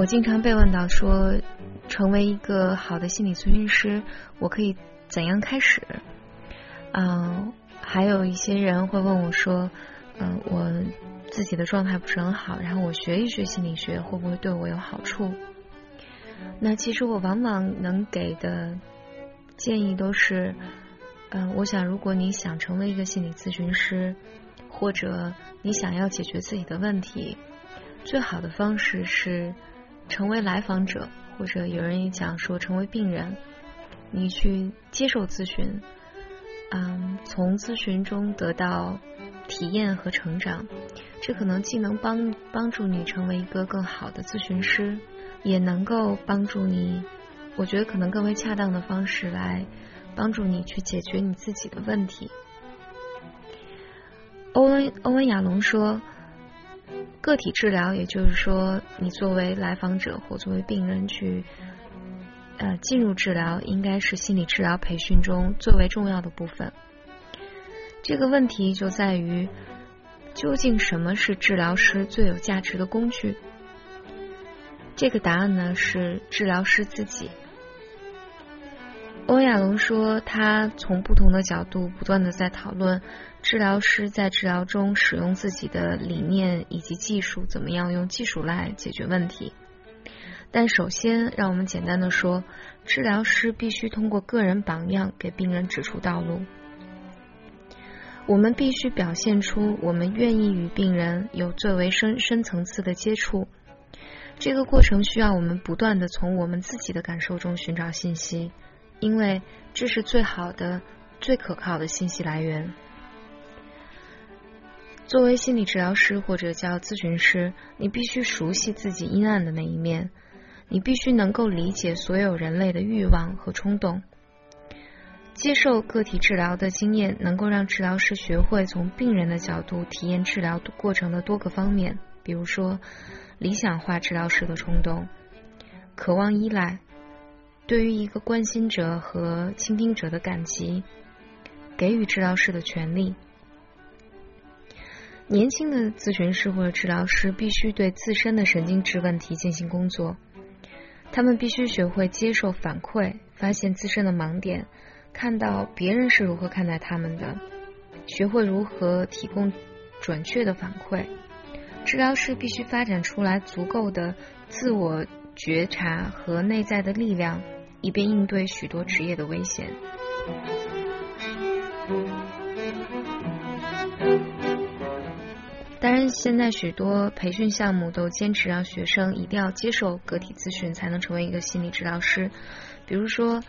我经常被问到说，成为一个好的心理咨询师，我可以怎样开始？还有一些人会问我说，我自己的状态不是很好，然后我学一学心理学会不会对我有好处？那其实我往往能给的建议都是，我想如果你想成为一个心理咨询师，或者你想要解决自己的问题，最好的方式是成为来访者，或者有人也讲说成为病人，你去接受咨询，从咨询中得到体验和成长，这可能既能帮助你成为一个更好的咨询师，也能够帮助你，我觉得可能更为恰当的方式来帮助你去解决你自己的问题。欧文亚龙说，个体治疗，也就是说你作为来访者或作为病人去进入治疗，应该是心理治疗培训中最为重要的部分。这个问题就在于，究竟什么是治疗师最有价值的工具？这个答案呢，是治疗师自己。欧亚龙说，他从不同的角度不断的在讨论治疗师在治疗中使用自己的理念以及技术，怎么样用技术来解决问题。但首先让我们简单的说，治疗师必须通过个人榜样给病人指出道路。我们必须表现出我们愿意与病人有最为深层次的接触，这个过程需要我们不断的从我们自己的感受中寻找信息，因为这是最好的、最可靠的信息来源。作为心理治疗师或者叫咨询师，你必须熟悉自己阴暗的那一面，你必须能够理解所有人类的欲望和冲动。接受个体治疗的经验能够让治疗师学会从病人的角度体验治疗过程的多个方面，比如说理想化治疗师的冲动、渴望依赖、对于一个关心者和倾听者的感激、给予治疗师的权利。年轻的咨询师或者治疗师必须对自身的神经质问题进行工作，他们必须学会接受反馈，发现自身的盲点，看到别人是如何看待他们的，学会如何提供准确的反馈。治疗师必须发展出来足够的自我觉察和内在的力量，以便应对许多职业的危险。当然，现在许多培训项目都坚持让学生一定要接受个体咨询才能成为一个心理治疗师，比如说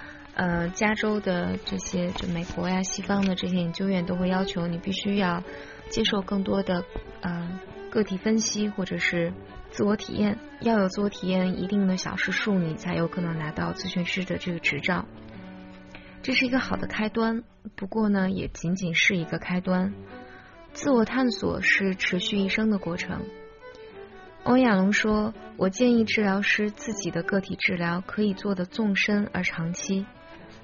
加州的这些，就美国呀、西方的这些研究院都会要求你必须要接受更多的个体分析或者是自我体验，要有自我体验一定的小时数，你才有可能拿到咨询师的这个执照。这是一个好的开端，不过呢，也仅仅是一个开端。自我探索是持续一生的过程。欧亚龙说，我建议治疗师自己的个体治疗可以做得纵深而长期，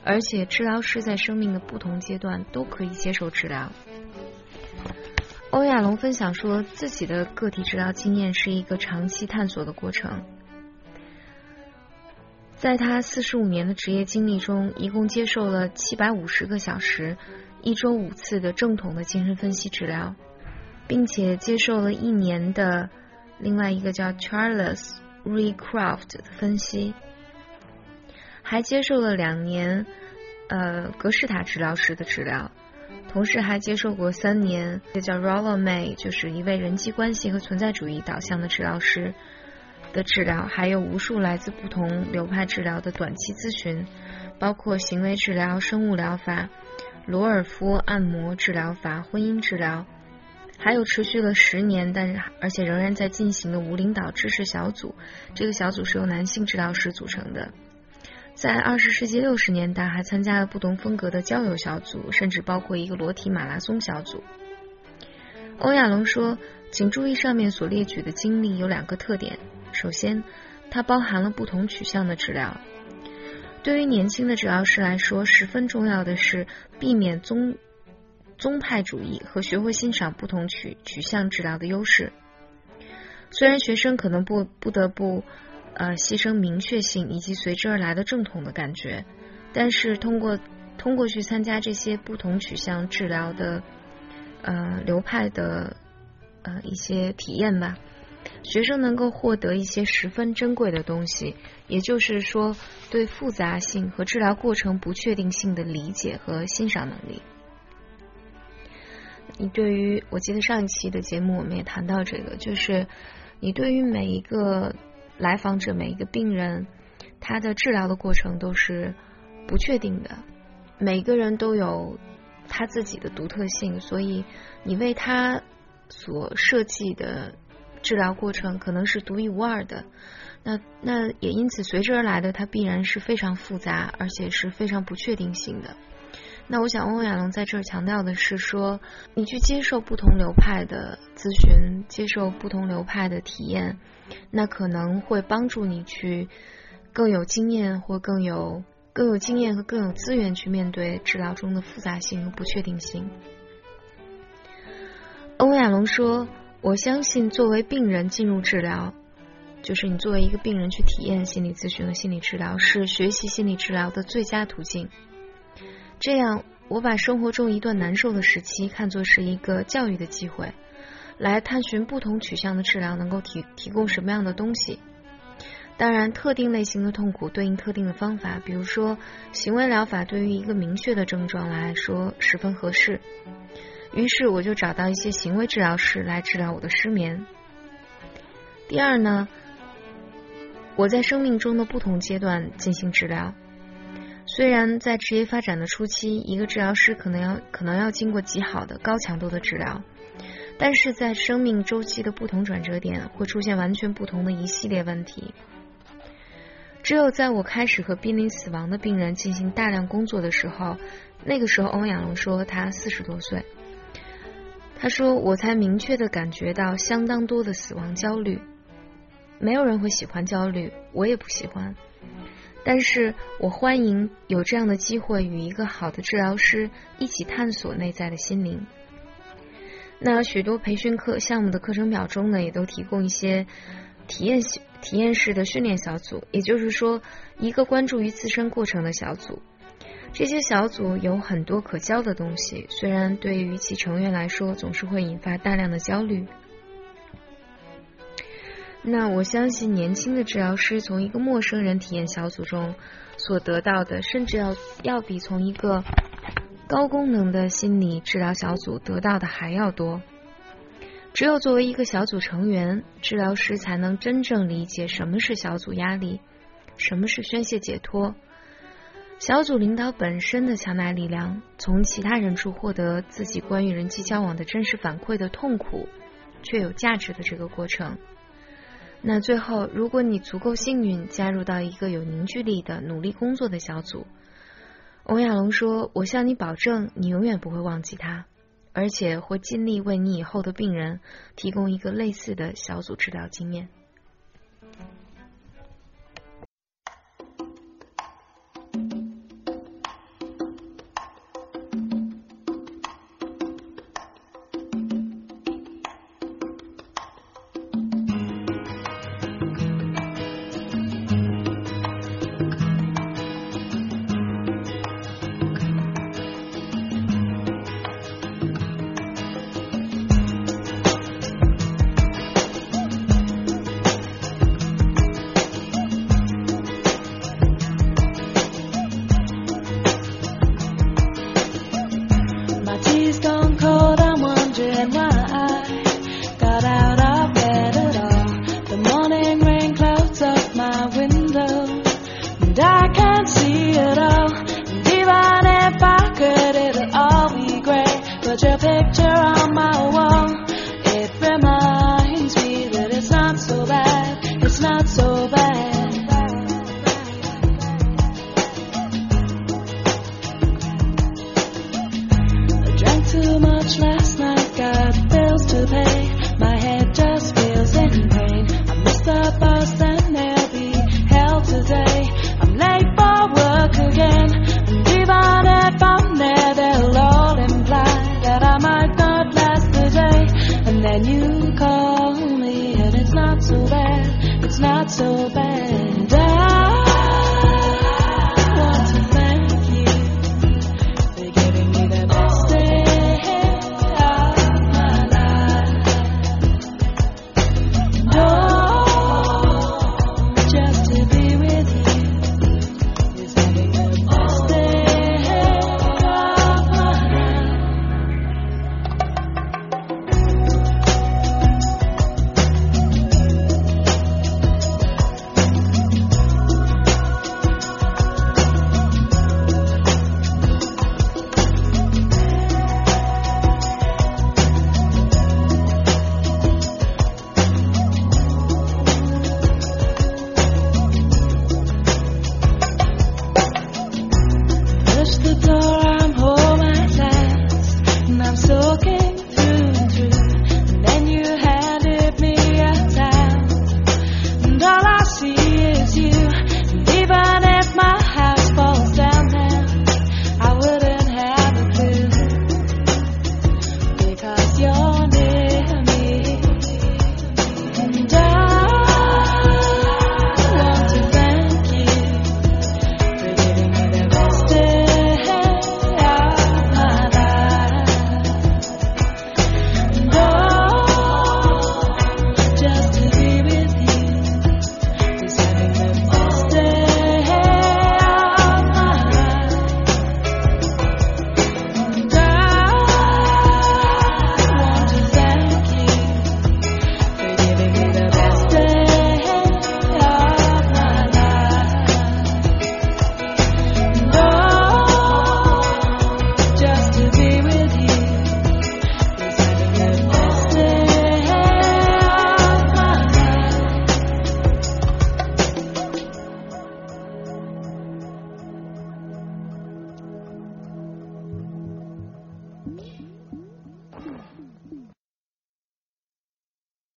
而且治疗师在生命的不同阶段都可以接受治疗。欧亚龙分享说，自己的个体治疗经验是一个长期探索的过程。在他45年的职业经历中，一共接受了750个小时，一周5次的正统的精神分析治疗，并且接受了1年的另外一个叫 Charles Recraft 的分析，还接受了2年格式塔治疗师的治疗，同时还接受过3年一个叫 Rollo May， 就是一位人际关系和存在主义导向的治疗师的治疗，还有无数来自不同流派治疗的短期咨询，包括行为治疗、生物疗法、罗尔夫按摩治疗法、婚姻治疗，还有持续了10年而且仍然在进行的无领导知识小组，这个小组是由男性治疗师组成的。在20世纪60年代，还参加了不同风格的交友小组，甚至包括一个裸体马拉松小组。欧亚龙说，请注意上面所列举的经历有2个特点。首先，它包含了不同取向的治疗。对于年轻的治疗师来说，十分重要的是避免宗派主义和学会欣赏不同取向治疗的优势。虽然学生可能不得不牺牲明确性以及随之而来的阵痛的感觉。但是通过去参加这些不同取向治疗的流派的一些体验吧，学生能够获得一些十分珍贵的东西，也就是说对复杂性和治疗过程不确定性的理解和欣赏能力。你对于，我记得上一期的节目我们也谈到这个，就是你对于每一个来访者每一个病人，他的治疗的过程都是不确定的，每个人都有他自己的独特性，所以你为他所设计的治疗过程可能是独一无二的，那也因此随之而来的它必然是非常复杂而且是非常不确定性的。那我想欧亚龙在这儿强调的是说，你去接受不同流派的咨询，接受不同流派的体验，那可能会帮助你去更有经验或更有经验和更有资源去面对治疗中的复杂性和不确定性。欧亚龙说，我相信作为病人进入治疗，就是你作为一个病人去体验心理咨询和心理治疗，是学习心理治疗的最佳途径。这样，我把生活中一段难受的时期看作是一个教育的机会，来探寻不同取向的治疗能够提供什么样的东西。当然，特定类型的痛苦对应特定的方法，比如说行为疗法对于一个明确的症状来说十分合适。于是我就找到一些行为治疗师来治疗我的失眠。第二呢，我在生命中的不同阶段进行治疗。虽然在职业发展的初期，一个治疗师可能要经过极好的高强度的治疗，但是在生命周期的不同转折点会出现完全不同的一系列问题。只有在我开始和濒临死亡的病人进行大量工作的时候，那个时候欧亚龙说他40多岁，他说我才明确地感觉到相当多的死亡焦虑。没有人会喜欢焦虑，我也不喜欢，但是我欢迎有这样的机会与一个好的治疗师一起探索内在的心灵。那许多培训课项目的课程表中呢，也都提供一些体验式的训练小组，也就是说一个关注于自身过程的小组。这些小组有很多可教的东西，虽然对于其成员来说总是会引发大量的焦虑。那我相信年轻的治疗师从一个陌生人体验小组中所得到的，甚至要比从一个高功能的心理治疗小组得到的还要多。只有作为一个小组成员，治疗师才能真正理解什么是小组压力，什么是宣泄解脱。小组领导本身的强大力量，从其他人处获得自己关于人际交往的真实反馈的痛苦却有价值的这个过程。那最后，如果你足够幸运加入到一个有凝聚力的努力工作的小组，欧亚龙说，我向你保证你永远不会忘记他，而且会尽力为你以后的病人提供一个类似的小组治疗经验。It's not so bad.